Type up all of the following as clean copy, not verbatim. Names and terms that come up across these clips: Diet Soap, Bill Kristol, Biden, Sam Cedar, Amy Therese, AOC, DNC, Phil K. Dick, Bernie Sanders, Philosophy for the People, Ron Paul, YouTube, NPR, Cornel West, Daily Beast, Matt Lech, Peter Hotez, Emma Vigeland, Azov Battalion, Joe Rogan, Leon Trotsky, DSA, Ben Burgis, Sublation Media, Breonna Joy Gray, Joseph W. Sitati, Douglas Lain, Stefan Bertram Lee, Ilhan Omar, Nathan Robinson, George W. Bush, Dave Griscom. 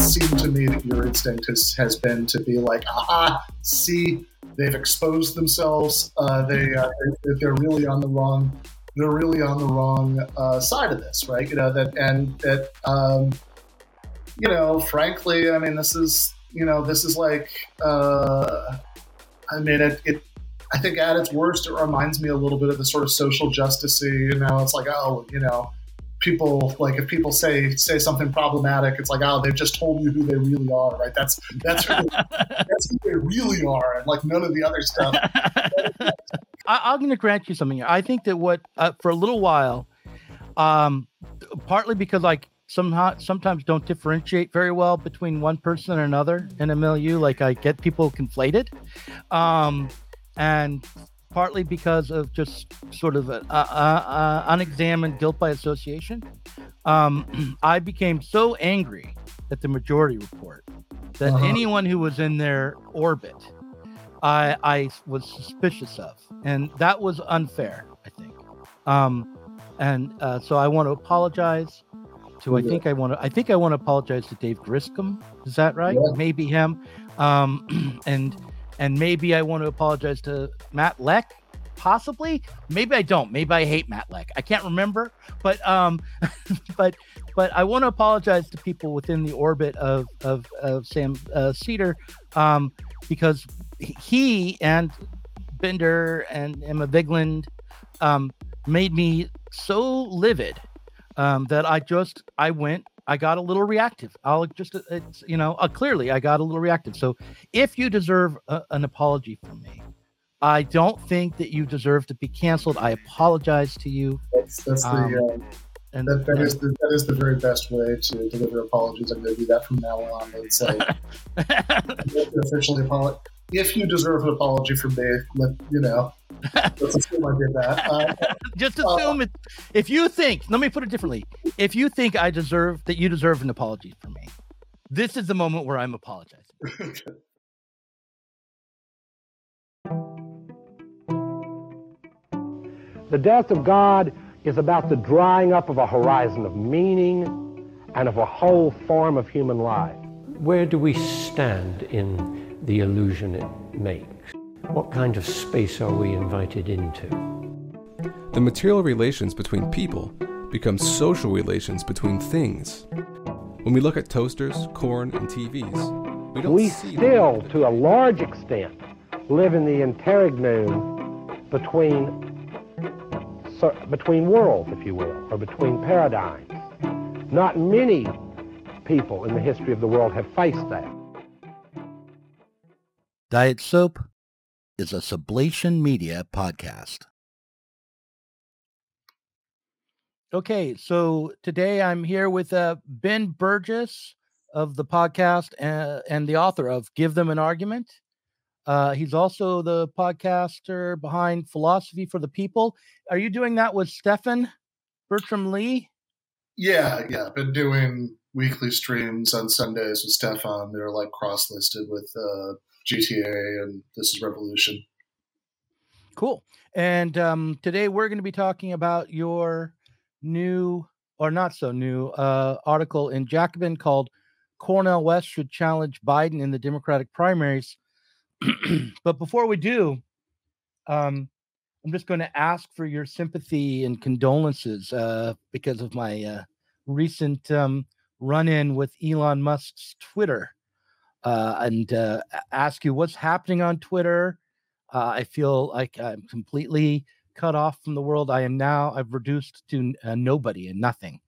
it seemed to me that your instinct has been to be like, aha, see, they've exposed themselves. They're really on the wrong. They're really on the wrong side of this, right? You know that, and that, you know, frankly, I mean, this is like, I mean, it. I think at its worst, it reminds me a little bit of the sort of social justicey. You know, it's like, oh, you know, people, like if people say something problematic, it's like, oh, they've just told you who they really are, right? That's who that's who they really are, and like none of the other stuff. I'm going to grant you something here. I think that what for a little while, partly because like sometimes don't differentiate very well between one person and another in a milieu. Like I get people conflated, and partly because of just sort of a unexamined guilt by association. I became so angry at the Majority Report that anyone who was in their orbit, I was suspicious of, and that was unfair, I think. So I want to apologize to, I think I want to apologize to Dave Griscom. Is that right? Yeah. Maybe him. And maybe I want to apologize to Matt Lech, possibly. Maybe I don't. Maybe I hate Matt Lech. I can't remember. But but I want to apologize to people within the orbit of Sam Cedar, because he and Bender and Emma Vigeland made me so livid that I got a little reactive. Clearly I got a little reactive. So if you deserve an apology from me, I don't think that you deserve to be canceled. I apologize to you. That is the very best way to deliver apologies. I'm going to do that from now on. It's like officially apologize. If you deserve an apology from me, let's assume I did that. Just assume it. Let me put it differently. If you think you deserve an apology from me, this is the moment where I'm apologizing. The death of God is about the drying up of a horizon of meaning and of a whole form of human life. Where do we stand in the illusion it makes? What kind of space are we invited into? The material relations between people become social relations between things. When we look at toasters, corn, and TVs, we still, to a large extent, live in the interregnum between worlds, if you will, or between paradigms. Not many people in the history of the world have faced that. Diet Soap is a Sublation Media podcast. Okay, so today I'm here with Ben Burgis of the podcast and the author of Give Them an Argument. He's also the podcaster behind Philosophy for the People. Are you doing that with Stefan Bertram Lee? Yeah. I've been doing weekly streams on Sundays with Stefan. They're like cross-listed with GTA and This Is Revolution. Cool. And today we're going to be talking about your new, or not so new, article in Jacobin called Cornel West Should Challenge Biden in the Democratic Primaries. But before we do, I'm just going to ask for your sympathy and condolences because of my recent run-in with Elon Musk's Twitter. And ask you what's happening on Twitter. I feel like I'm completely cut off from the world. I've reduced to nobody and nothing,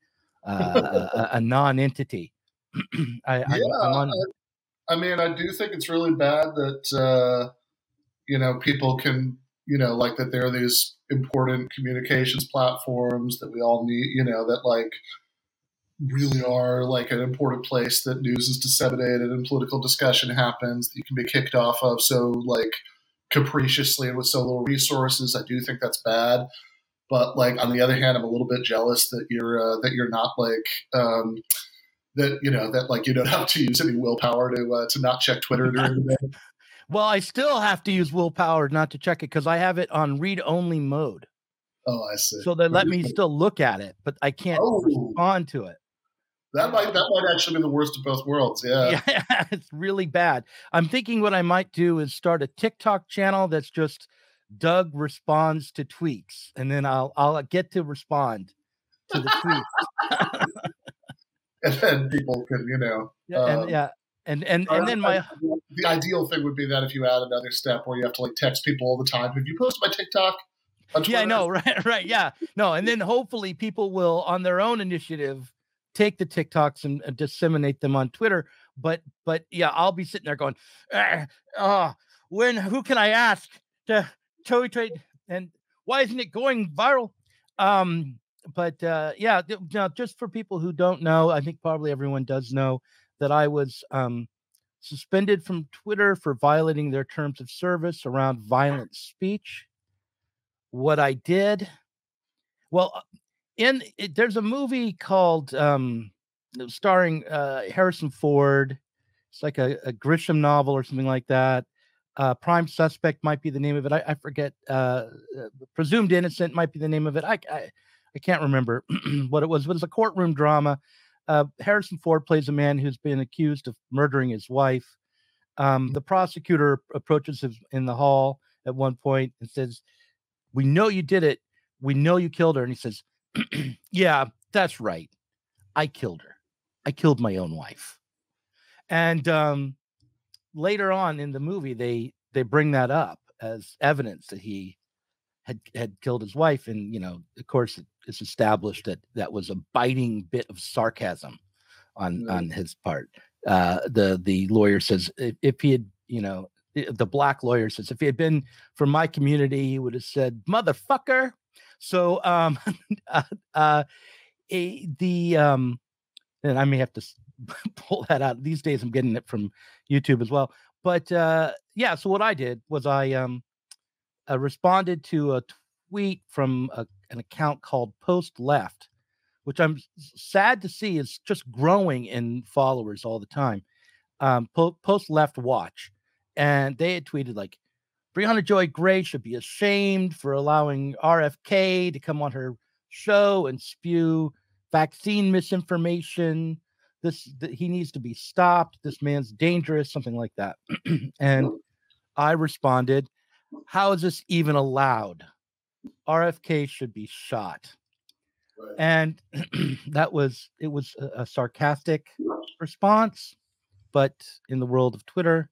a non-entity. I do think it's really bad that, people can, like that there are these important communications platforms that we all need, that like, really are like an important place that news is disseminated and political discussion happens, that you can be kicked off of so like capriciously and with so little resources. I do think that's bad, but like on the other hand, I'm a little bit jealous that you're not like that like you don't have to use any willpower to not check Twitter during the day. Well, I still have to use willpower not to check it because I have it on read-only mode. Oh, I see. So they let me still look at it, but I can't respond to it. That might actually be the worst of both worlds. Yeah, it's really bad. I'm thinking what I might do is start a TikTok channel that's just Doug responds to tweets, and then I'll get to respond to the tweets. And then people can, the ideal thing would be that if you add another step where you have to like text people all the time, have you posted my TikTok? Yeah, I know. Right. Yeah. No. And then hopefully people will, on their own initiative, take the TikToks and disseminate them on Twitter. But yeah, I'll be sitting there going, who can I ask to tweet? And why isn't it going viral? Now just for people who don't know, I think probably everyone does know that I was suspended from Twitter for violating their terms of service around violent speech. What I did, well, there's a movie called starring Harrison Ford. It's like a Grisham novel or something like that. Prime Suspect might be the name of it. I forget. Presumed Innocent might be the name of it. I can't remember what it was, but it's a courtroom drama. Harrison Ford plays a man who's been accused of murdering his wife. The prosecutor approaches him in the hall at one point and says, "We know you did it. We know you killed her." And he says, "Yeah, that's right. I killed her. I killed my own wife." And later on in the movie, they bring that up as evidence that he had killed his wife. And, of course, it's established that that was a biting bit of sarcasm on his part. The lawyer says if he had, the black lawyer says, if he had been from my community, he would have said, "Motherfucker." So, and I may have to pull that out. These days I'm getting it from YouTube as well. But, so what I did was I responded to a tweet from an account called Post Left, which I'm sad to see is just growing in followers all the time. Post Left Watch. And they had tweeted like, "Breonna Joy Gray should be ashamed for allowing RFK to come on her show and spew vaccine misinformation. He needs to be stopped. This man's dangerous," something like that. And I responded, "How is this even allowed? RFK should be shot." Right. And it was a sarcastic response, but in the world of Twitter,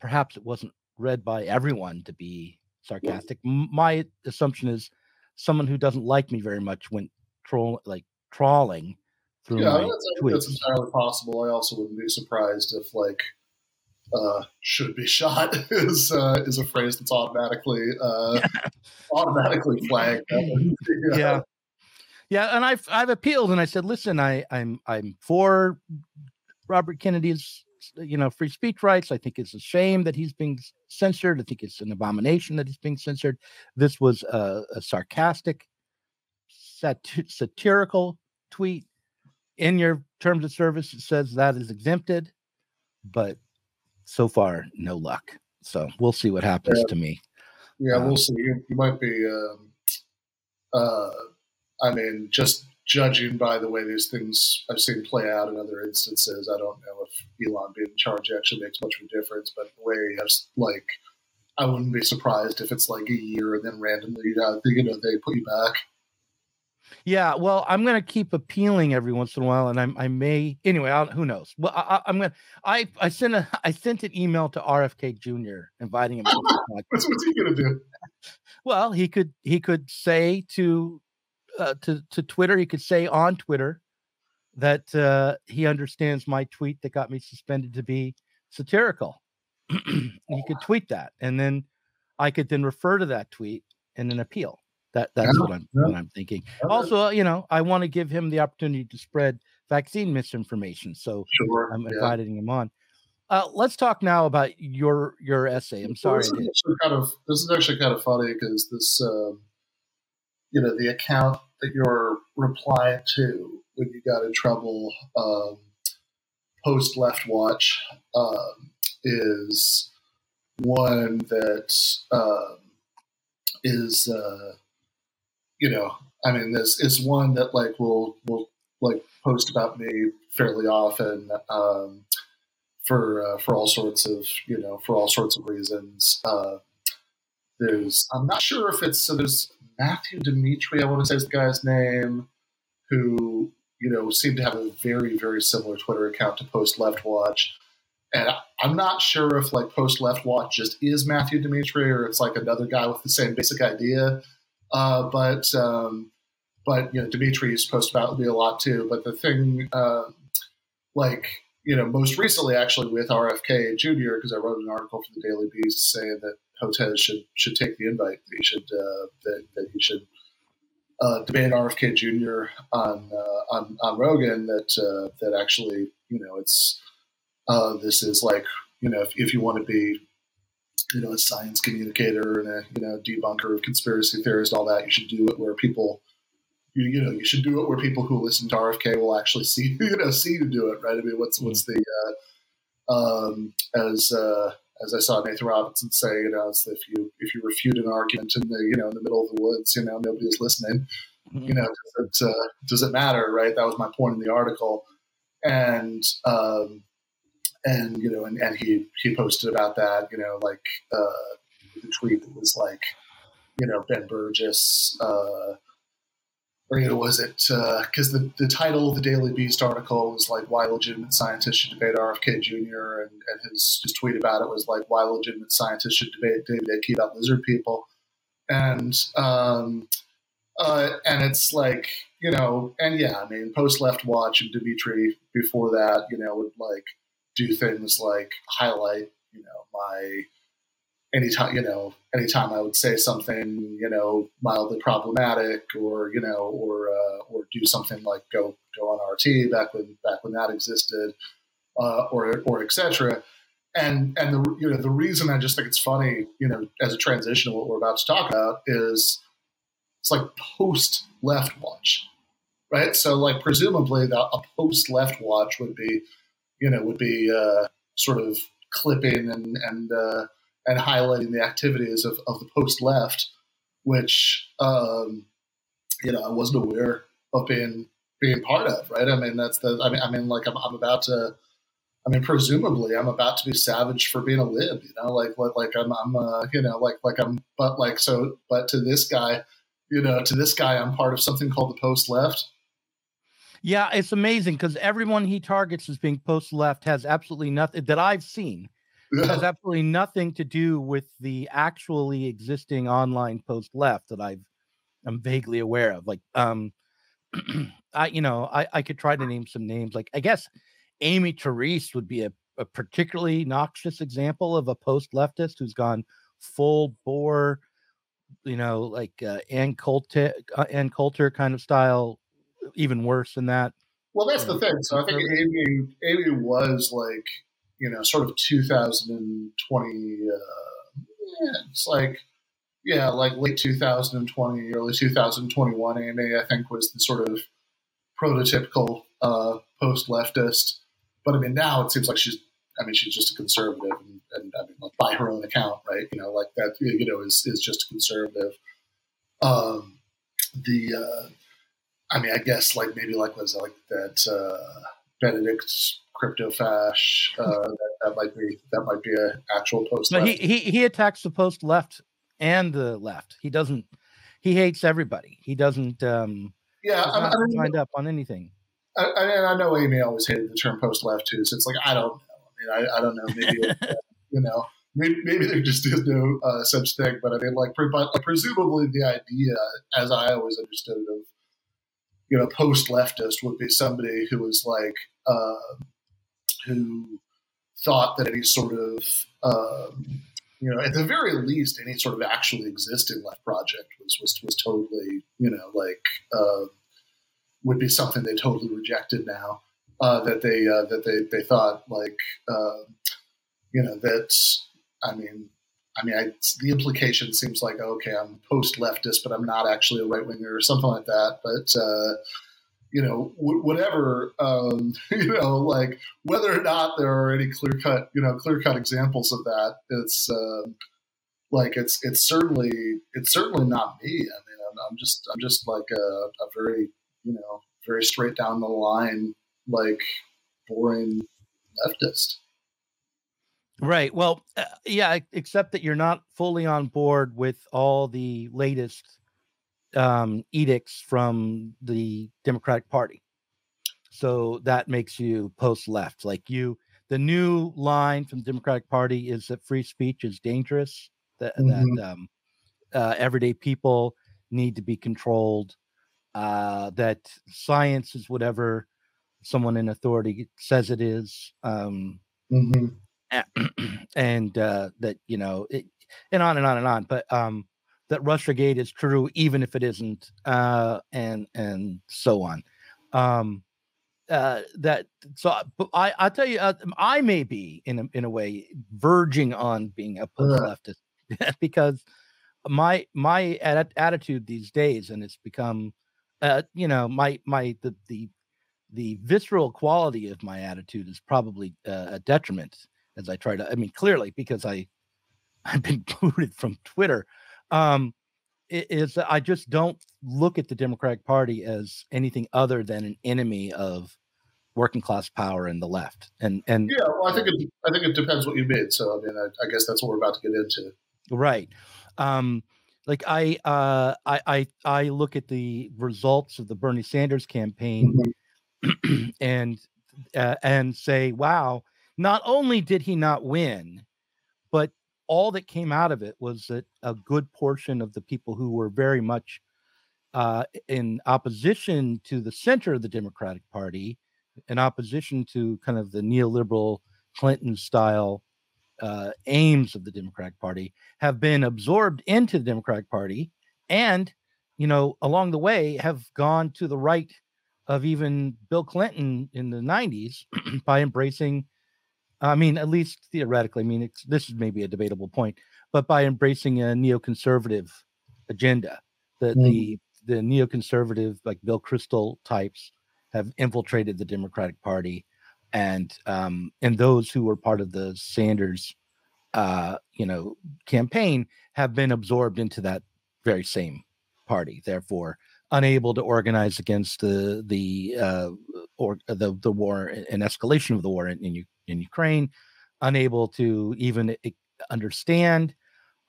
perhaps it wasn't read by everyone to be sarcastic. My assumption is someone who doesn't like me very much went trawling through my tweets. That's entirely possible. I also wouldn't be surprised if "should be shot" is a phrase that's automatically flagged. Yeah. And I've appealed and I said, "Listen, I'm for Robert Kennedy's free speech rights. I think it's a shame that he's being censored. I think it's an abomination that he's being censored. This was a sarcastic, satirical tweet. In your terms of service, it says that is exempted, but so far, no luck. So we'll see what happens to me." Yeah, we'll see. You might be, just judging by the way these things I've seen play out in other instances, I don't know if Elon being in charge actually makes much of a difference, but the way I wouldn't be surprised if it's like a year and then randomly, they put you back. Yeah. Well, I'm going to keep appealing every once in a while. And who knows? Well, I sent an email to RFK Jr. inviting him. What's he going to do? Well, he could say to Twitter. He could say on Twitter that he understands my tweet that got me suspended to be satirical. He could tweet that, and then I could then refer to that tweet and then appeal. What I'm thinking. Yeah. Also, I want to give him the opportunity to spread vaccine misinformation, so sure. I'm inviting him on. Let's talk now about your essay. I'm sorry. This is actually kind of funny because this. The account that you're replying to when you got in trouble, Post Left Watch, is one that is one that will post about me fairly often for all sorts of, you know, for all sorts of reasons. I'm not sure if it's, so there's Matthew Dimitri, I want to say is the guy's name, who, you know, seemed to have a very, very similar Twitter account to Post Left Watch. And I'm not sure if, like, Post Left Watch just is Matthew Dimitri or it's, like, another guy with the same basic idea. But, you know, Dimitri's post about me a lot, too. But the thing, most recently, actually, with RFK Jr., because I wrote an article for the Daily Beast saying that Hotez should take the invite, that he should, debate RFK Jr. on Rogan, that actually, you know, it's... this is like, you know, if you want to be, you know, a science communicator and a, you know, debunker of conspiracy theories and all that, you should do it where people, you should do it where people who listen to RFK will actually see you do it, right? I mean, what's the, as I saw Nathan Robinson say, you know, it's if you refute an argument in the middle of the woods, you know, nobody's listening, you know, does it matter, right? That was my point in the article. And, you know, and he posted about that, you know, like the tweet that was like, you know, Ben Burgis, or, you know, was it, because the title of the Daily Beast article was like, why legitimate scientists should debate RFK Jr. And his tweet about it was like, why legitimate scientists should debate David Icke about lizard people. And it's like, you know, and yeah, I mean, Post Left Watch and Dimitri before that, you know, would like, do things like highlight, you know, anytime I would say something, you know, mildly problematic, or, you know, or do something like go on RT back when that existed, or et cetera. And the, you know, the reason I just think it's funny, you know, as a transition, what we're about to talk about is it's like Post Left Watch, right? So like presumably a Post Left Watch would be sort of clipping and highlighting the activities of the post left, which you know, I wasn't aware of being part of, right? I mean, presumably I'm about to be savaged for being a lib, you know, but to this guy, you know, I'm part of something called the post left. Yeah, it's amazing because everyone he targets as being post-left has absolutely nothing that I've seen. Yeah. Has absolutely nothing to do with the actually existing online post-left that I'm vaguely aware of. Like, I could try to name some names. Like, I guess Amy Therese would be a particularly noxious example of a post-leftist who's gone full bore, you know, like Ann Coulter kind of style. Even worse than that. Well, that's the thing. So I think Amy was like, you know, sort of 2020. It's like, yeah, like late 2020, early 2021. Amy, I think, was the sort of prototypical post-leftist. But I mean, now it seems like she's just a conservative, and I mean, like, by her own account, right? You know, like that, you know, is just a conservative. I mean, I guess like maybe like was like that Benedict's crypto-fash, that might be an actual post-left. No, he attacks the post-left and the left. He hates everybody. He doesn't. I mean, signed up on anything. I know Amy always hated the term post-left too. So it's like I don't know. I mean, I don't know. Maybe you know, maybe there just is no such thing. But I mean, like, presumably the idea, as I always understood it, of, you know, post-leftist would be somebody who was like, who thought that any sort of, you know, at the very least, any sort of actually existing left project was totally, you know, like, would be something they totally rejected now, that they thought like, you know, that, I mean, the implication seems like, okay, I'm post-leftist, but I'm not actually a right-winger or something like that. But, you know, whatever, you know, like whether or not there are any clear-cut examples of that, it's like, it's certainly not me. I mean, I'm just like a very, you know, very straight down the line, like boring leftist. Right. Well, yeah, except that you're not fully on board with all the latest edicts from the Democratic Party. So that makes you post-left. Like the new line from the Democratic Party is that free speech is dangerous, that everyday people need to be controlled, that science is whatever someone in authority says it is. And on and on. But that Russiagate is true, even if it isn't, and so on. I'll tell you, I may be in a way verging on being a post-leftist because my attitude these days, and it's become, the visceral quality of my attitude is probably a detriment as I try to, clearly, because I've been booted from Twitter. I just don't look at the Democratic Party as anything other than an enemy of working class power and the left. And yeah, well, I think it depends what you made. So I guess that's what we're about to get into. Right. I look at the results of the Bernie Sanders campaign. Mm-hmm. and say, wow, not only did he not win, but all that came out of it was that a good portion of the people who were very much in opposition to the center of the Democratic Party, in opposition to kind of the neoliberal Clinton-style aims of the Democratic Party, have been absorbed into the Democratic Party and, along the way have gone to the right of even Bill Clinton in the 90s by embracing, at least theoretically, this is maybe a debatable point, but by embracing a neoconservative agenda, the neoconservative, like Bill Kristol types, have infiltrated the Democratic Party, and those who were part of the Sanders, campaign have been absorbed into that very same party. Therefore, unable to organize against the war and escalation of the war in Ukraine, unable to even understand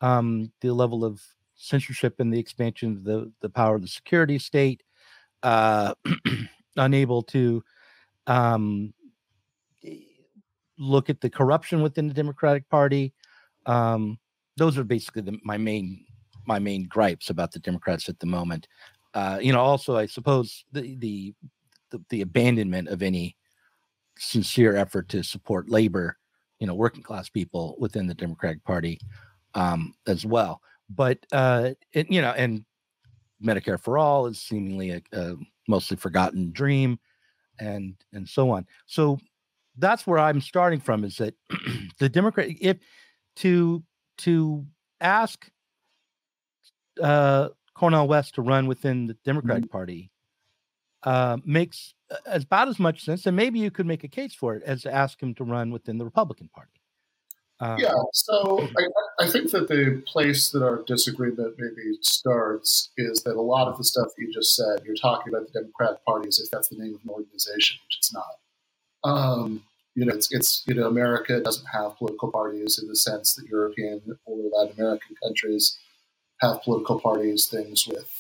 the level of censorship and the expansion of the power of the security state, unable to look at the corruption within the Democratic Party. Those are basically my main gripes about the Democrats at the moment. Also, I suppose the abandonment of any sincere effort to support labor, working class people within the Democratic Party, as well. But and Medicare for all is seemingly a mostly forgotten dream, and so on. So that's where I'm starting from, is that the Democrat, if to ask Cornel West to run within the Democratic Party makes about as much sense, and maybe you could make a case for it, as to ask him to run within the Republican Party. So I think that the place that our disagreement maybe starts is that a lot of the stuff you just said, you're talking about the Democratic Party as if that's the name of an organization, which it's not. It's America doesn't have political parties in the sense that European or Latin American countries have political parties, things with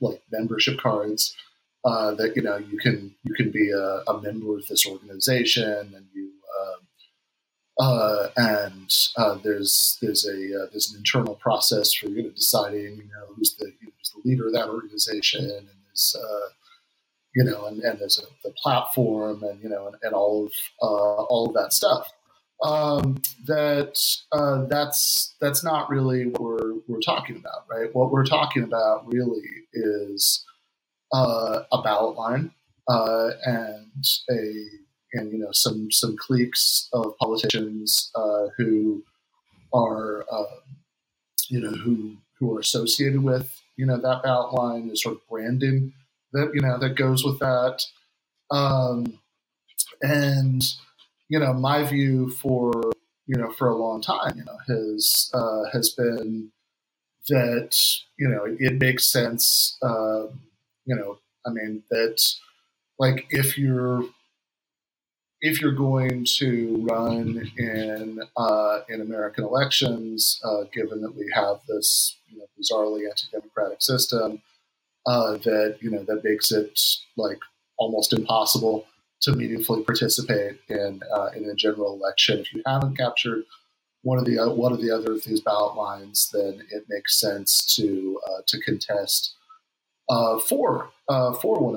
like membership cards, that you can be a member of this organization, and there's an internal process for deciding who's the leader of that organization, and there's and there's the platform, and and all of that stuff. That's not really what we're talking about, right? What we're talking about really is a ballot line and some cliques of politicians who are who are associated with that ballot line, the sort of branding that that goes with that, and. My view for a long time, has been that, it makes sense You know, I mean, that's like if you're going to run in American elections, given that we have this, you know, bizarrely anti-democratic system that, you know, that makes it like almost impossible to meaningfully participate in a general election. If you haven't captured one or the other of these ballot lines, then it makes sense to contest for one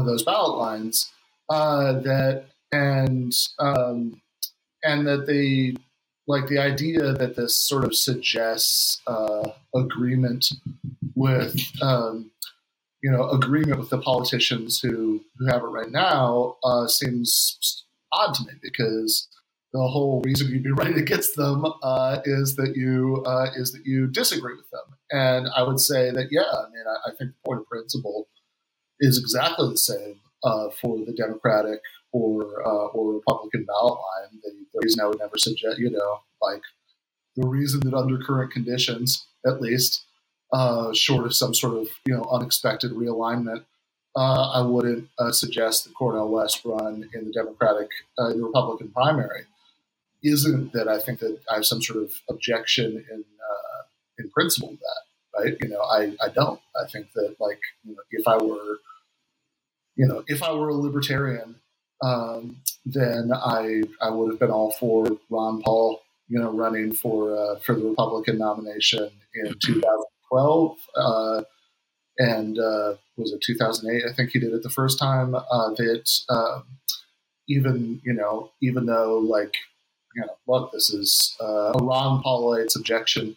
of those ballot lines and that they like the idea that this sort of suggests agreement with agreement with the politicians who have it right now seems odd to me, because the whole reason you'd be running against them is that you disagree with them. And I would say that, yeah, I mean, I think the point of principle is exactly the same for the Democratic or Republican ballot line. The reason I would never suggest, you know, like the reason that under current conditions, at least, short of some sort of, you know, unexpected realignment, I wouldn't suggest that Cornel West run in the Democratic, the Republican primary. Isn't that I think that I have some sort of objection in principle to that, right? You know, I don't. I think that, like, you know, if I were a libertarian, then I would have been all for Ron Paul, you know, running for the Republican nomination in 2012, and was it 2008? I think he did it the first time. Even though, like, you know, look, this is a Ron Paulite's objection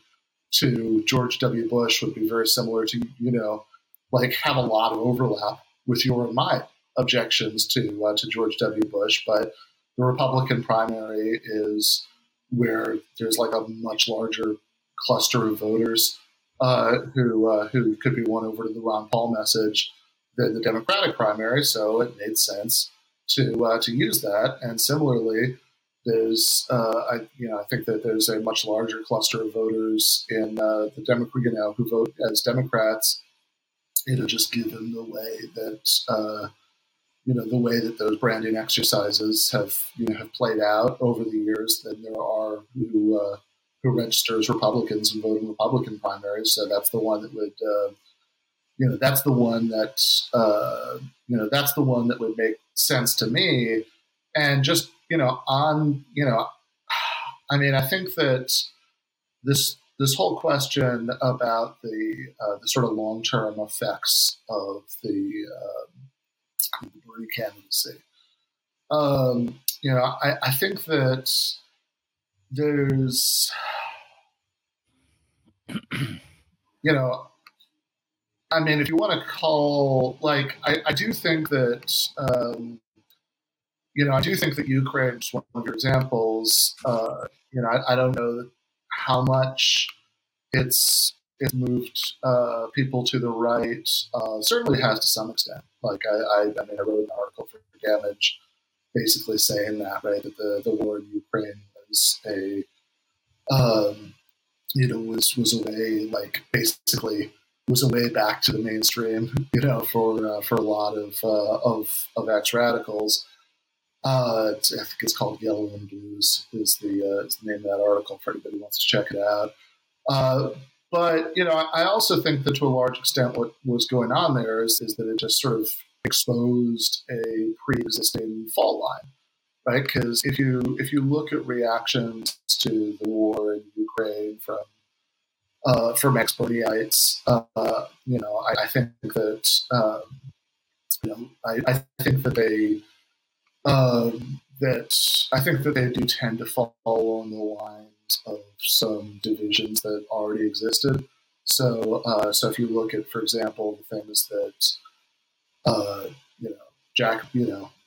to George W. Bush would be very similar to, you know, like have a lot of overlap with your and my objections to George W. Bush. But the Republican primary is where there's like a much larger cluster of voters who could be won over to the Ron Paul message than the Democratic primary. So it made sense to use that. And similarly, there's, I think that there's a much larger cluster of voters in the Democrat, you know, who vote as Democrats. You know, just given the way that, those branding exercises have played out over the years, than there are who register as Republicans and vote in Republican primaries. So that's the one that would, that's the one that would make sense to me. And just, you know, I mean, I think that this whole question about the sort of long-term effects of the Bernie candidacy, I think that there's, you know, I mean, if you want to call, like, I do think that, I do think that Ukraine is one of your examples. I don't know that how much it's moved people to the right, certainly has to some extent. Like I wrote an article for Damage basically saying that, right, that the war in Ukraine was a way back to the mainstream, you know, for a lot of ex-radicals. I think it's called Yellow and Blues is the name of that article for anybody who wants to check it out. But, you know, I also think that to a large extent what was going on there is that it just sort of exposed a pre-existing fault line, right? Because if you look at reactions to the war in Ukraine from ex-Bernieites, I think that, I think that they do tend to fall along the lines of some divisions that already existed. So if you look at, for example, the things that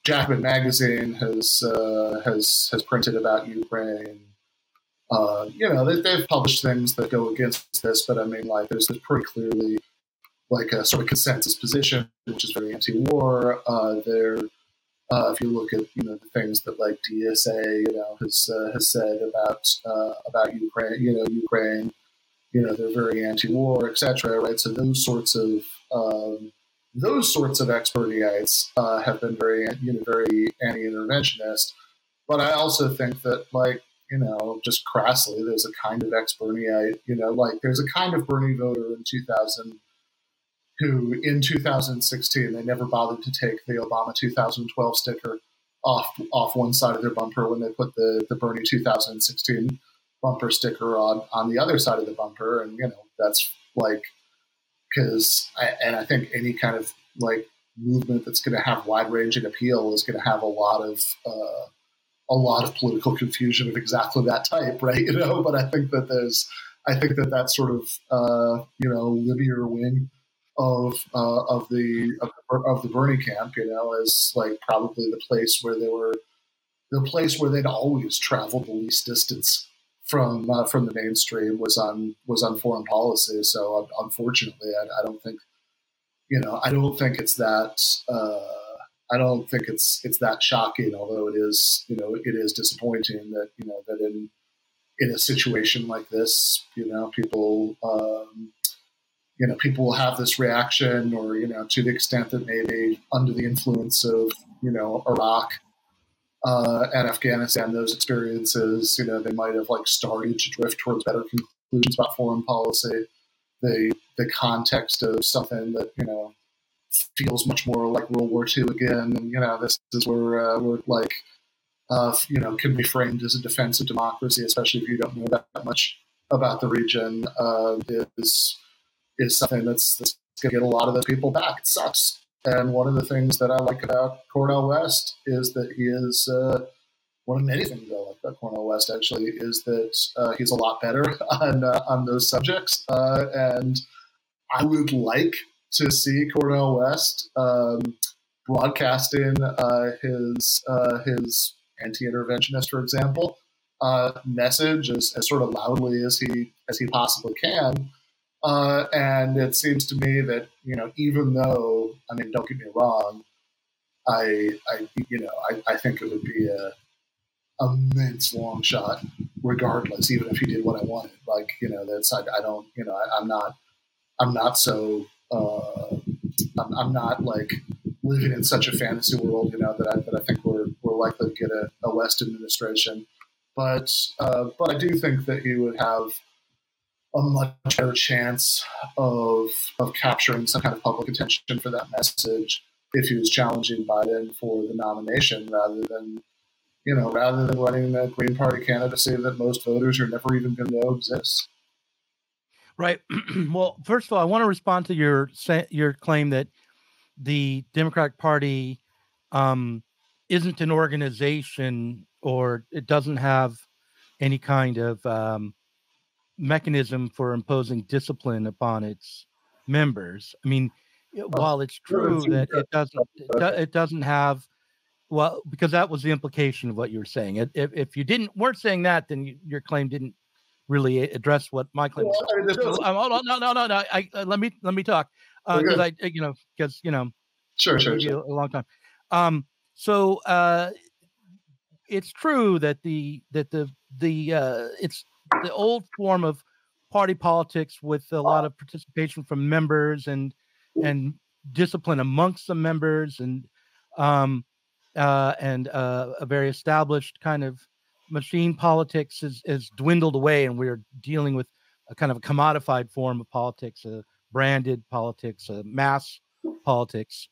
Jacobin magazine has printed about Ukraine, they've published things that go against this, but I mean, like, there's pretty clearly like a sort of consensus position which is very anti-war. If you look at, you know, the things that like DSA, you know, has said about Ukraine, you know, they're very anti-war, etc. Right. So those sorts of expertise have been very anti-interventionist. But I also think that, like, you know, just crassly, there's a kind of ex-Bernieite, you know, like there's a kind of Bernie voter in 2000 who in 2016, they never bothered to take the Obama 2012 sticker off one side of their bumper when they put the Bernie 2016 bumper sticker on the other side of the bumper. And, you know, that's like, because I think any kind of like movement that's going to have wide ranging appeal is going to have a lot of political confusion of exactly that type, right? You know, but I think that that sort of you know, libyer wing of the Bernie camp, you know, is like probably the place where they'd always traveled the least distance from the mainstream was on foreign policy. So unfortunately, I don't think, you know, I don't think it's that shocking, although it is disappointing that, you know, that in a situation like this, you know, people will have this reaction, or, you know, to the extent that maybe under the influence of, you know, Iraq and Afghanistan, those experiences, you know, they might have like started to drift towards better conclusions about foreign policy. The context of something that, you know, feels much more like World War II again, and, you know, this is where we're like, you know, can be framed as a defense of democracy, especially if you don't know that much about the region, is something that's going to get a lot of the people back. It sucks. And one of the things that I like about Cornel West is that he is one of many things I like about Cornel West, actually, is that he's a lot better on those subjects, and I would like to see Cornel West broadcasting his anti-interventionist, for example, message as sort of loudly as he possibly can. And it seems to me that, you know, even though, I mean, don't get me wrong, I think it would be an immense long shot, regardless, even if he did what I wanted. Like, you know, that's I'm not so. I'm not like living in such a fantasy world, you know, that I think we're likely to get a West administration, but I do think that he would have a much better chance of capturing some kind of public attention for that message if he was challenging Biden for the nomination, rather than running a Green Party candidacy that most voters are never even going to know exists. Right. Well, first of all, I want to respond to your claim that the Democratic Party isn't an organization, or it doesn't have any kind of mechanism for imposing discipline upon its members. I mean, while it's true that it doesn't have, well, because that was the implication of what you were saying. If you weren't saying that, then your claim didn't really address what my claim was. No. Let me talk. Sure. A long time. So it's true that the it's the old form of party politics with a lot of participation from members and discipline amongst the members and a very established kind of machine politics is dwindled away, and we're dealing with a kind of a commodified form of politics, a branded politics, a mass politics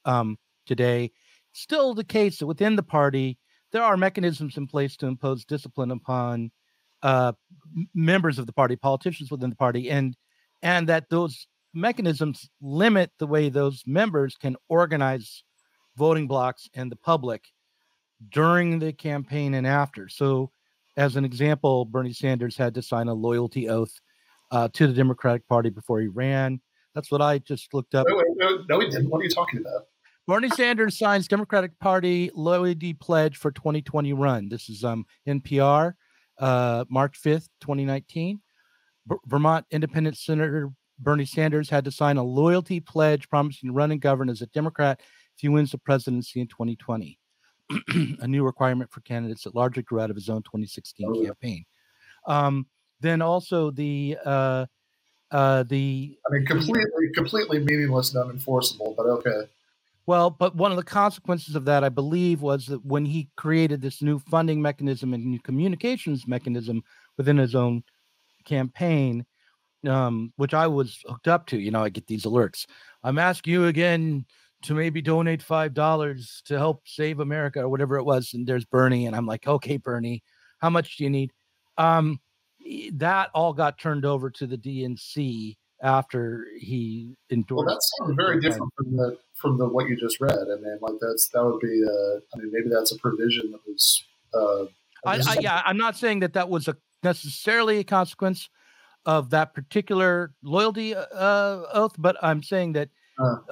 today. Still the case that within the party, there are mechanisms in place to impose discipline upon members of the party, politicians within the party, and that those mechanisms limit the way those members can organize voting blocks and the public during the campaign and after. So, as an example, Bernie Sanders had to sign a loyalty oath to the Democratic Party before he ran. That's what I just looked up. No, he didn't. What are you talking about? Bernie Sanders signs Democratic Party loyalty pledge for 2020 run. This is NPR, March 5th, 2019. Vermont Independent Senator Bernie Sanders had to sign a loyalty pledge promising to run and govern as a Democrat if he wins the presidency in 2020. A new requirement for candidates that largely grew out of his own 2016 campaign. Then also the completely meaningless and unenforceable, but okay. Well, but one of the consequences of that, I believe, was that when he created this new funding mechanism and new communications mechanism within his own campaign, which I was hooked up to, you know, I get these alerts. I'm asking you again to maybe donate $5 to help save America or whatever it was. And there's Bernie. And I'm like, okay, Bernie, how much do you need? That all got turned over to the DNC after he endorsed. Well, that sounds very different from what you just read. I mean, like maybe that's a provision that was. I'm not saying that was necessarily a consequence of that particular loyalty oath, but I'm saying that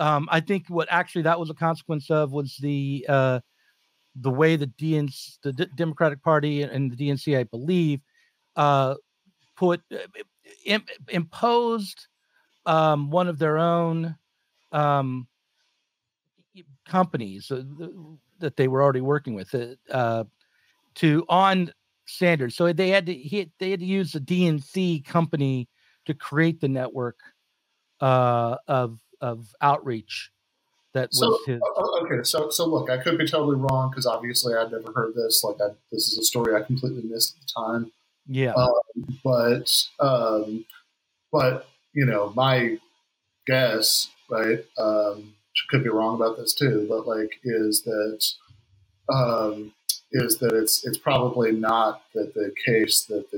I think what actually that was a consequence of was the way the DNC, the Democratic Party, and the DNC, I believe, imposed one of their own companies that they were already working with to on Sanders. So they had to use the DNC company to create the network of outreach that was his. Okay, so look, I could be totally wrong because obviously I'd never heard this. Like this is a story I completely missed at the time. Yeah, but you know, my guess, right? Could be wrong about this too, but like, is that it's probably not that the case that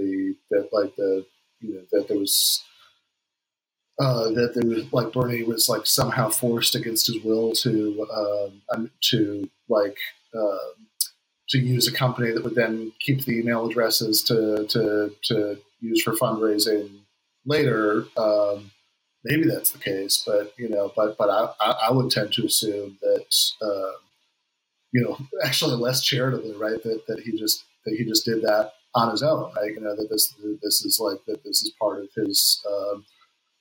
Bernie was like somehow forced against his will to use a company that would then keep the email addresses to use for fundraising later. Maybe that's the case, but you know, but I would tend to assume that you know, actually less charitably, right? That he just did that on his own, right? You know, that this is like that this is part of his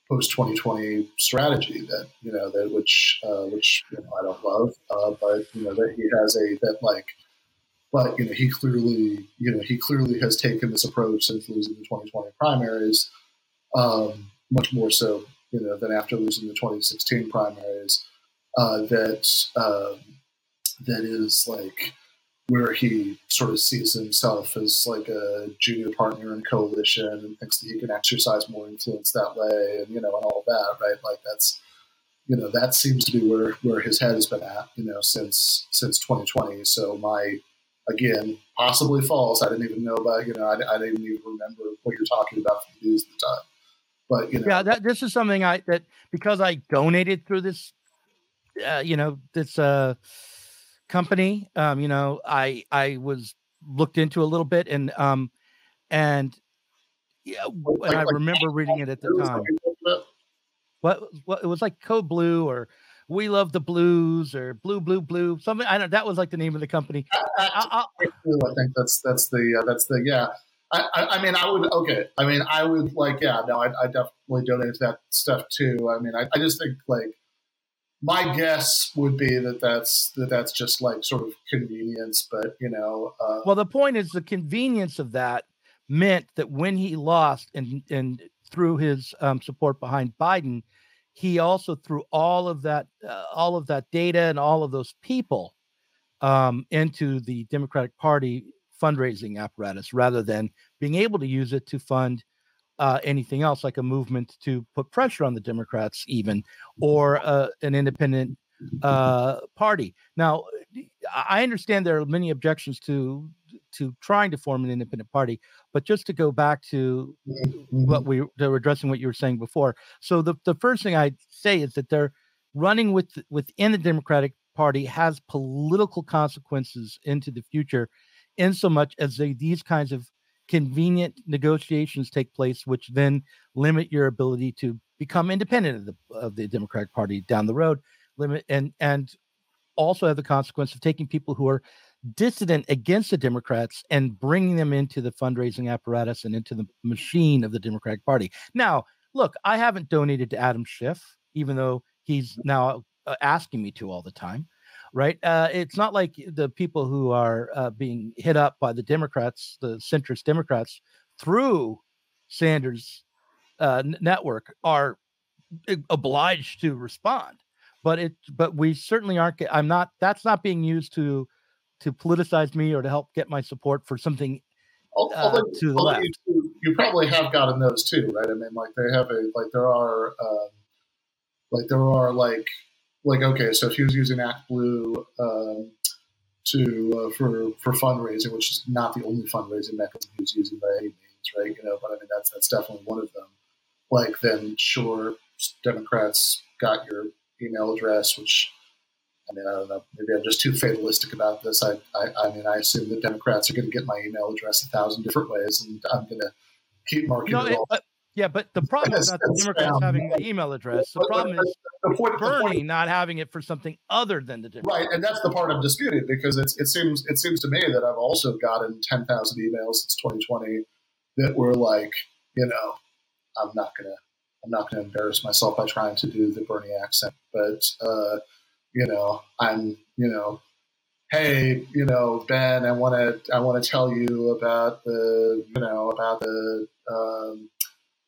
post 2020 strategy that, you know, that which you know, I don't love, but you know that he has But he clearly has taken this approach since losing the 2020 primaries, much more so, you know, than after losing the 2016 primaries. That is like where he sort of sees himself as like a junior partner in coalition and thinks that he can exercise more influence that way, and you know, and all of that, right? Like that's. You know, that seems to be where his head has been at, you know, since 2020. So my, again, possibly false. I didn't even know about, you know, I didn't even remember what you're talking about from the news at the time. But, you know. Yeah, this is something because I donated through this, you know, this company, you know, I was looked into a little bit and yeah, and I remember reading it at the time. What it was like Code Blue or We Love the Blues or Blue something. I don't. That was like the name of the company. I think that's the yeah. I definitely donated to that stuff too. I mean, I just think like my guess would be that's just like sort of convenience, but you know. Well, the point is the convenience of that meant that when he lost and through his support behind Biden, he also threw all of that data and all of those people into the Democratic Party fundraising apparatus, rather than being able to use it to fund anything else, like a movement to put pressure on the Democrats, even or an independent party. Now, I understand there are many objections to trying to form an independent party, but just to go back to what they were addressing what you were saying before. So the first thing I'd say is that they're running within the Democratic Party has political consequences into the future, in so much as these kinds of convenient negotiations take place, which then limit your ability to become independent of the Democratic Party down the road, and also have the consequence of taking people who are dissident against the Democrats and bringing them into the fundraising apparatus and into the machine of the Democratic Party. Now, look, I haven't donated to Adam Schiff, even though he's now asking me to all the time, right? It's not like the people who are being hit up by the Democrats, the centrist Democrats, through Sanders network are obliged to respond. But it, but we certainly aren't. I'm not. That's not being used to politicize me or to help get my support for something to the left. You probably have gotten those too, right? I mean, like they have a like there are okay, so if he was using ActBlue for fundraising, which is not the only fundraising mechanism he was using by any means, right? You know, but I mean that's definitely one of them. Like then, sure, Democrats got your email address, which, I mean, I don't know, maybe I'm just too fatalistic about this. I mean, I assume that Democrats are going to get my email address 1,000 different ways, and I'm going to keep marketing it all. Yeah, but the problem is not the Democrats having the email address. The problem is Bernie not having it for something other than the Democrats. Right, and that's the part I'm disputing, because it seems to me that I've also gotten 10,000 emails since 2020 that were like, you know, I'm not going to embarrass myself by trying to do the Bernie accent, but, you know, I'm, you know, hey, you know, Ben, I want to tell you about the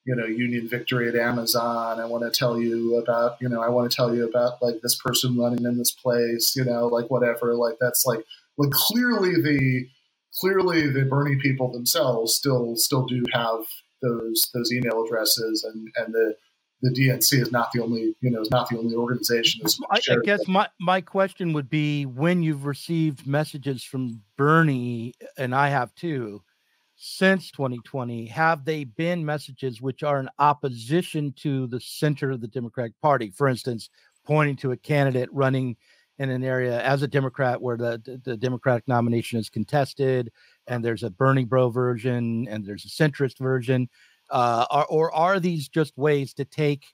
union victory at Amazon. I want to tell you about like this person running in this place, you know, like whatever, like that's like clearly the Bernie people themselves still do have those email addresses, and the DNC is not the only, you know, is not the only organization. I guess my question would be, when you've received messages from Bernie, and I have too, since 2020, have they been messages which are in opposition to the center of the Democratic Party? For instance, pointing to a candidate running in an area as a Democrat where the Democratic nomination is contested, and there's a Bernie bro version, and there's a centrist version. Or are these just ways to take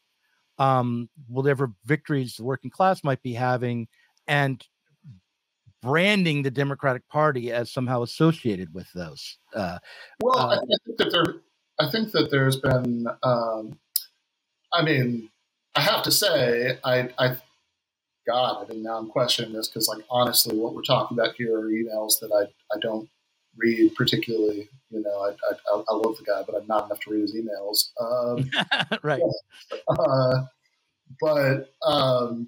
whatever victories the working class might be having and branding the Democratic Party as somehow associated with those? I think that there's been. I mean, I have to say, now I'm questioning this, because, like, honestly, what we're talking about here are emails that I don't read particularly. You know, I love the guy, but I'm not enough to read his emails. Right. Yeah.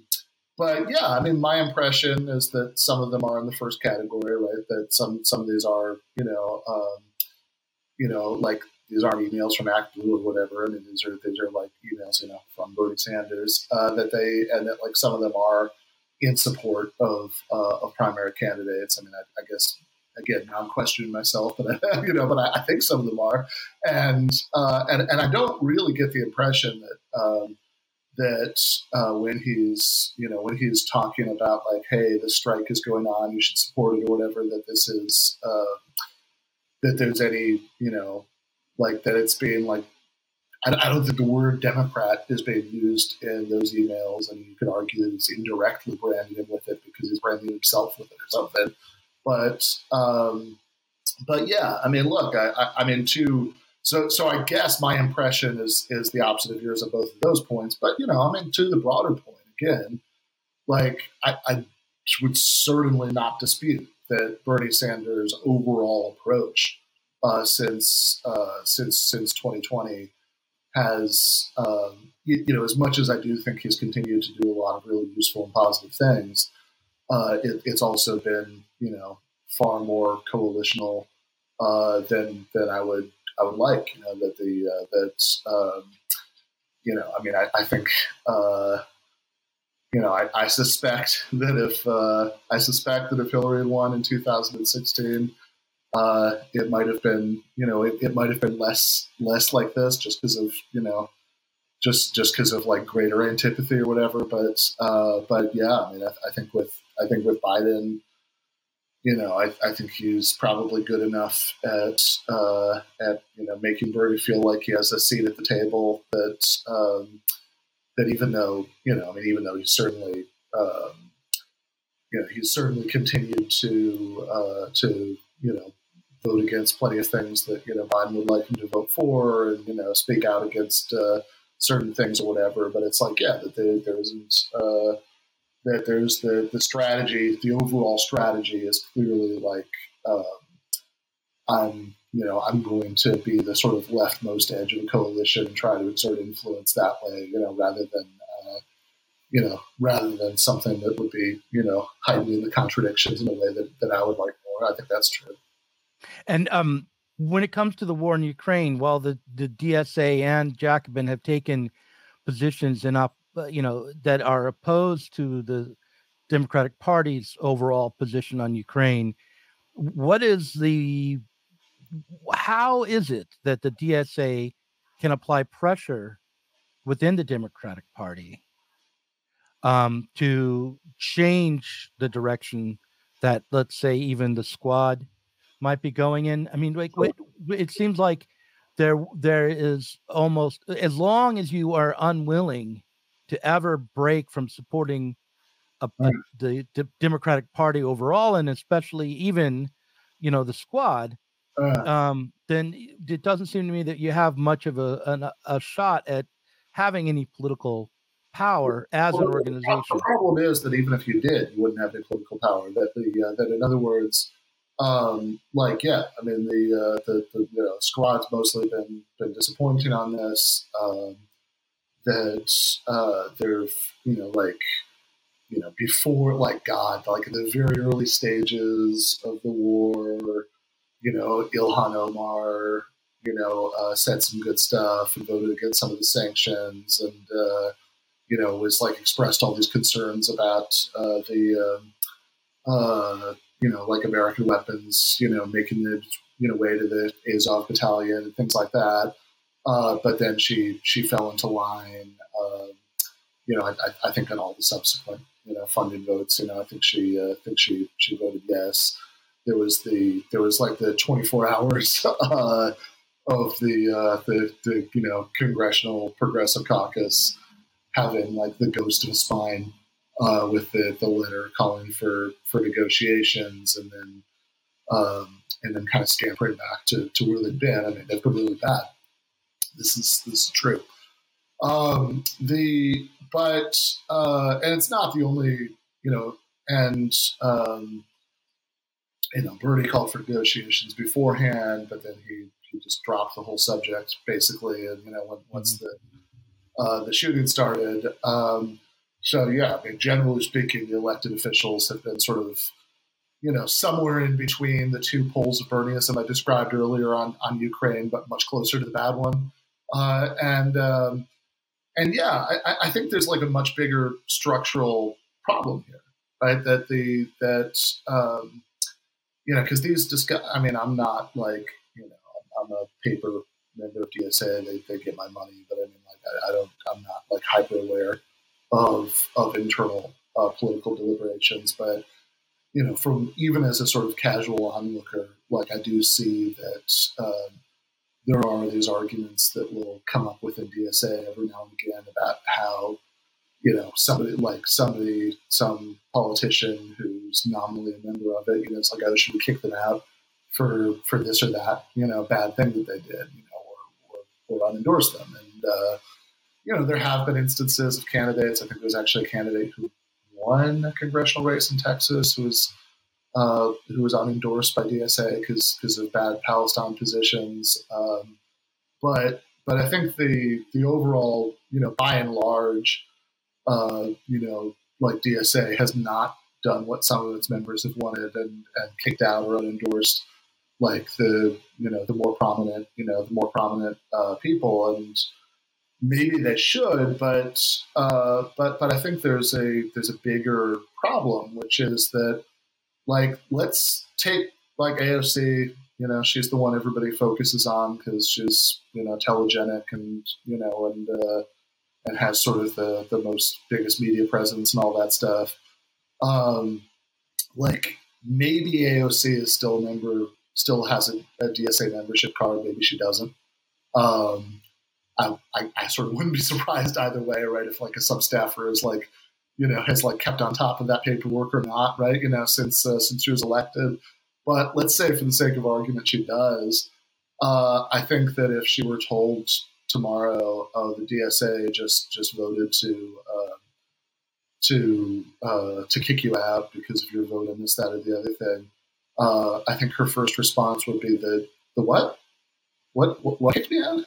But yeah, I mean, my impression is that some of them are in the first category, right? That some of these are, you know, like these aren't emails from ActBlue or whatever. I mean, these are like emails, you know, from Bernie Sanders, that like some of them are in support of primary candidates. I mean, I guess. Again, now I'm questioning myself, but I think some of them are, and I don't really get the impression that when he's talking about like, hey, the strike is going on, you should support it or whatever, that this is that there's any, you know, like that it's being like, I don't think the word Democrat is being used in those emails, and you could argue that it's indirectly branding him with it because he's branding himself with it or something. But yeah, I mean, look, I mean, so I guess my impression is the opposite of yours on both of those points. But, you know, I mean, to the broader point again, like I would certainly not dispute that Bernie Sanders' overall approach since 2020 has, you know, as much as I do think he's continued to do a lot of really useful and positive things, it's also been, you know, far more coalitional than I would like. You know, that you know, I mean, I think you know, I suspect that if Hillary won in 2016, it might have been, you know, it might have been less like this, just because of, you know, just because of like greater antipathy or whatever. But yeah, I mean, I think with Biden, you know, I think he's probably good enough at you know, making Bernie feel like he has a seat at the table, that even though, you know, I mean, even though he's certainly you know, he's certainly continued to you know, vote against plenty of things that, you know, Biden would like him to vote for, and, you know, speak out against certain things or whatever. But it's like, yeah, that there isn't. That there's the strategy, the overall strategy is clearly like, I'm going to be the sort of leftmost edge of a coalition and try to exert influence that way, rather than something that would be, heightening the contradictions in a way that I would like more. I think that's true. And when it comes to the war in Ukraine, while the DSA and Jacobin have taken positions that are opposed to the Democratic Party's overall position on Ukraine, how is it that the DSA can apply pressure within the Democratic Party to change the direction that, let's say, even the Squad might be going in? I mean, it seems like there is almost, as long as you are unwilling to ever break from supporting the Democratic Party overall, and especially even, the Squad, then it doesn't seem to me that you have much of a shot at having any political power as an organization. The problem is that even if you did, you wouldn't have any political power. That in other words, the Squad's mostly been disappointing on this. Before the very early stages of the war, Ilhan Omar, said some good stuff and voted against some of the sanctions, and was expressed all these concerns about American weapons, making the way to the Azov battalion and things like that. But then she fell into line. I think in all the subsequent funding votes, I think she voted yes. There was the 24 hours of the Congressional Progressive Caucus having the ghost of a spine with the letter calling for negotiations, and then kind of scampering back to where they've been. I mean, they've been really bad. This is true. And it's not the only, Bernie called for negotiations beforehand, but then he just dropped the whole subject basically. And, once the shooting started, generally speaking, the elected officials have been sort of, somewhere in between the two poles of Bernieism I described earlier on Ukraine, but much closer to the bad one. I think there's a much bigger structural problem here, right? Because these I'm not I'm a paper member of DSA. They get my money, but I'm not hyper aware of internal political deliberations. But from even as a sort of casual onlooker, I do see that. There are these arguments that will come up within DSA every now and again about how, some politician who's nominally a member of it, should we kick them out for this or that, bad thing that they did, or unendorse them. And, there have been instances of candidates. I think there was actually a candidate who won a congressional race in Texas who was unendorsed by DSA because of bad Palestine positions. But I think the overall, by and large, DSA has not done what some of its members have wanted and kicked out or unendorsed, the more prominent people. And maybe they should, but I think there's a bigger problem, which is that, let's take AOC, she's the one everybody focuses on because she's, telegenic and, and has sort of the most biggest media presence and all that stuff. Maybe AOC is still a member, still has a DSA membership card. Maybe she doesn't. I sort of wouldn't be surprised either way, right? If a sub-staffer is has kept on top of that paperwork or not, right? Since she was elected. But let's say for the sake of argument, she does. I think that if she were told tomorrow, the DSA just voted to kick you out because of your vote on this, that, or the other thing, I think her first response would be the what? What kicked me out?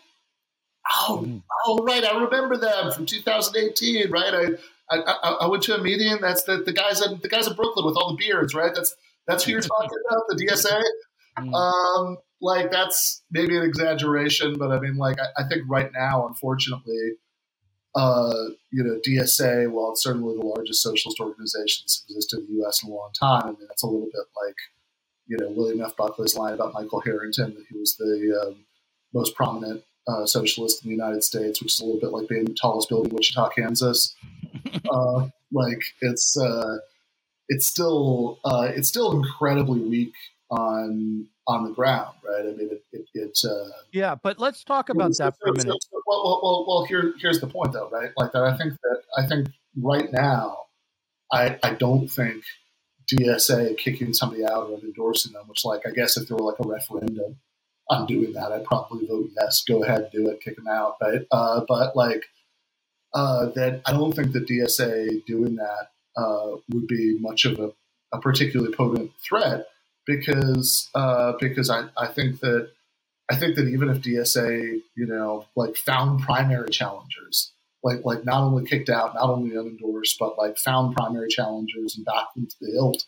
Oh, right. I remember them from 2018, right? I went to a meeting. That's the guys in Brooklyn with all the beards, right? That's who you're talking about, the DSA. Like, that's maybe an exaggeration, but I mean, like, I think right now, unfortunately, DSA, while it's certainly the largest socialist organization that's existed in the U.S. in a long time, I mean, that's a little bit like, William F. Buckley's line about Michael Harrington, that he was the most prominent socialist in the United States, which is a little bit like being the tallest building in Wichita, Kansas. It's still incredibly weak on the ground, right? I mean, yeah, but let's talk about that for a minute. Well, here's the point, though, right? Like, that I think right now, I don't think DSA kicking somebody out or endorsing them, which, like, I guess if there were like a referendum on doing that, I'd probably vote yes. Go ahead, do it, kick them out, right? But I don't think the DSA doing that would be much of a particularly potent threat, because I think that even if DSA, found primary challengers, like not only kicked out, not only unendorsed, but like found primary challengers and backed into the hilt,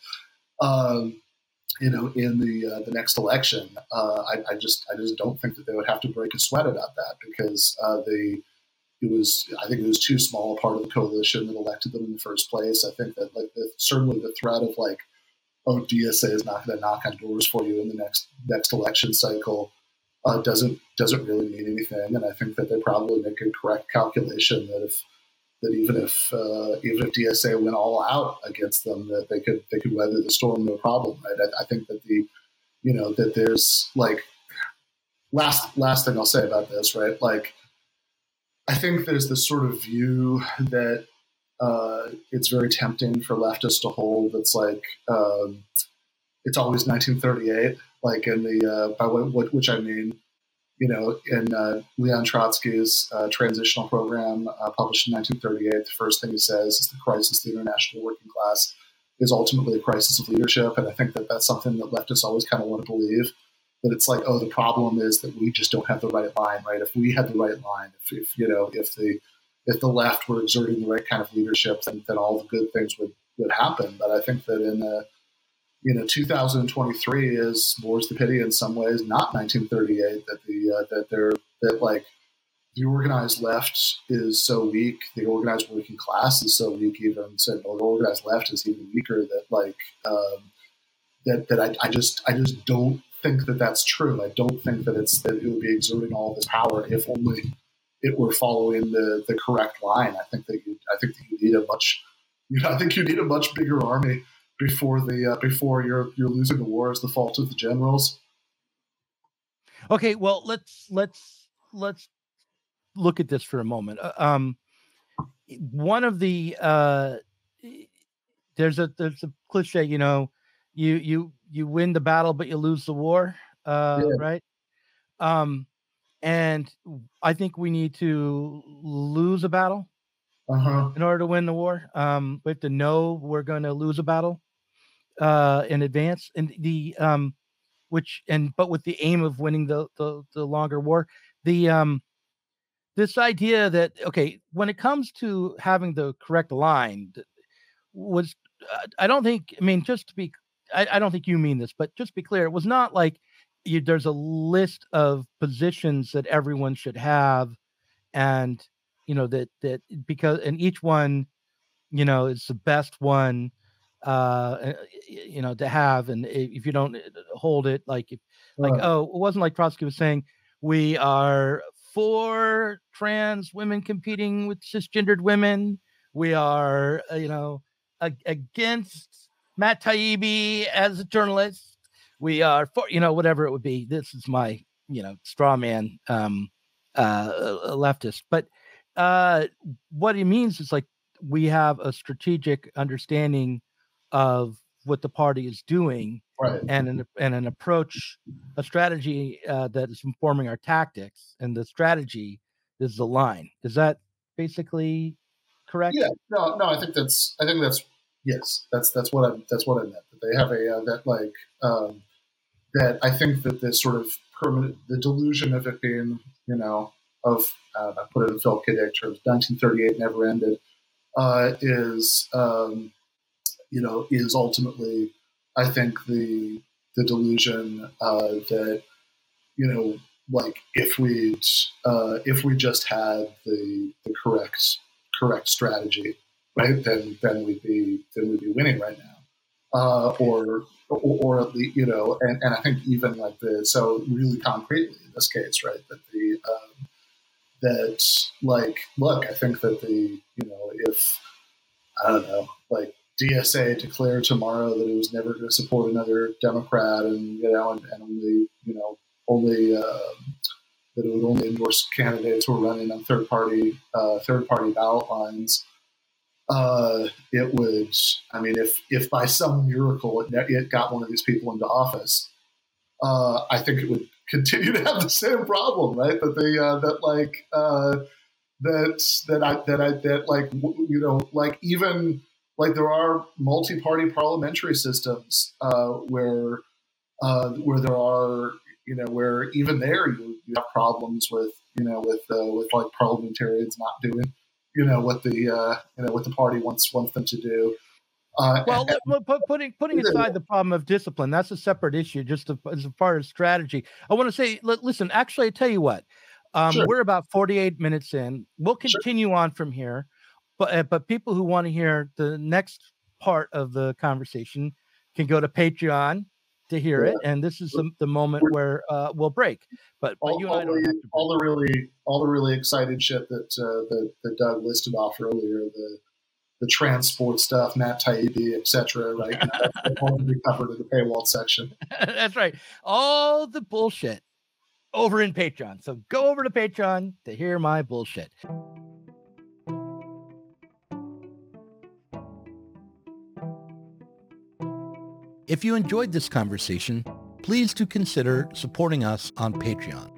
in the next election, I just don't think that they would have to break a sweat about that, because I think it was too small a part of the coalition that elected them in the first place. I think that certainly the threat of like, oh, DSA is not going to knock on doors for you in the next election cycle, doesn't really mean anything. And I think that they probably make a correct calculation that even if DSA went all out against them, that they could weather the storm no problem. Right? I think that that there's like last thing I'll say about this, right? Like, I think there's this sort of view that it's very tempting for leftists to hold. That's like it's always 1938, like in the which I mean, in Leon Trotsky's transitional program published in 1938, the first thing he says is the crisis of the international working class is ultimately a crisis of leadership. And I think that that's something that leftists always kind of want to believe, that it's like, oh, the problem is that we just don't have the right line, right? If we had the right line, if the left were exerting the right kind of leadership, then all the good things would happen. But I think that in 2023 is more's the pity in some ways, not 1938. That the organized left is so weak, the organized working class is so weak. Even so, the organized left is even weaker. I just don't think that that's true. I don't think that it would be exerting all this power if only it were following the correct line. I think you need a much bigger army before you're losing the war is the fault of the generals. Okay, well, let's look at this for a moment. One of the there's a cliche, you win the battle but you lose the war, right? And I think we need to lose a battle in order to win the war. We have to know we're going to lose a battle in advance, and but with the aim of winning the longer war. This idea that, okay, when it comes to having the correct line, was I don't think you mean this, but just to be clear, it was not like there's a list of positions that everyone should have, and that because, and each one, is the best one, to have. And if you don't hold it, it wasn't like Trotsky was saying, we are for trans women competing with cisgendered women. We are, against Matt Taibbi as a journalist. We are for, whatever it would be. This is my, straw man leftist. But what it means is like we have a strategic understanding of what the party is doing, right, and an approach, a strategy that is informing our tactics. And the strategy is the line. Is that basically correct? Yeah. No. I think that's yes. That's what I meant. They have that I think that this sort of permanent, the delusion of it being, I put it in Phil K. Dick terms, 1938 never ended, is ultimately, I think, the delusion that, if we just had the correct strategy, right, then we'd be winning right now, or at least, and I think even so really concretely in this case, right, that the look, I think that the if I don't know, DSA declared tomorrow that it was never going to support another Democrat, and that it would only endorse candidates who are running on third party ballot lines. It would, if by some miracle it got one of these people into office, I think it would continue to have the same problem, right? That they there are multi-party parliamentary systems where there are, where even there you have problems with parliamentarians not doing, what the party wants them to do. Putting aside the problem of discipline, that's a separate issue. Just as far as strategy, I want to say, listen. Actually, I tell you what, sure. We're about 48 minutes in. We'll continue on from here, but people who want to hear the next part of the conversation can go to Patreon to hear it. And this is the moment where we'll break. But you and I don't have to. All the really excited shit that Doug listed off earlier. The transport stuff, Matt Taibbi, etc. Right, that's all to be covered in the paywall section. That's right. All the bullshit over in Patreon. So go over to Patreon to hear my bullshit. If you enjoyed this conversation, please do consider supporting us on Patreon.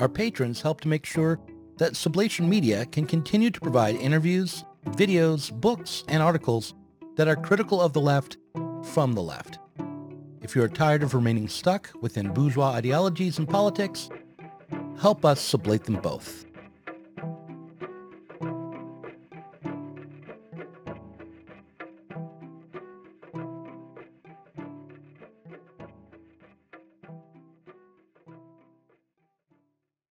Our patrons help to make sure that Sublation Media can continue to provide interviews, videos, books, and articles that are critical of the left from the left. If you are tired of remaining stuck within bourgeois ideologies and politics, help us sublate them both.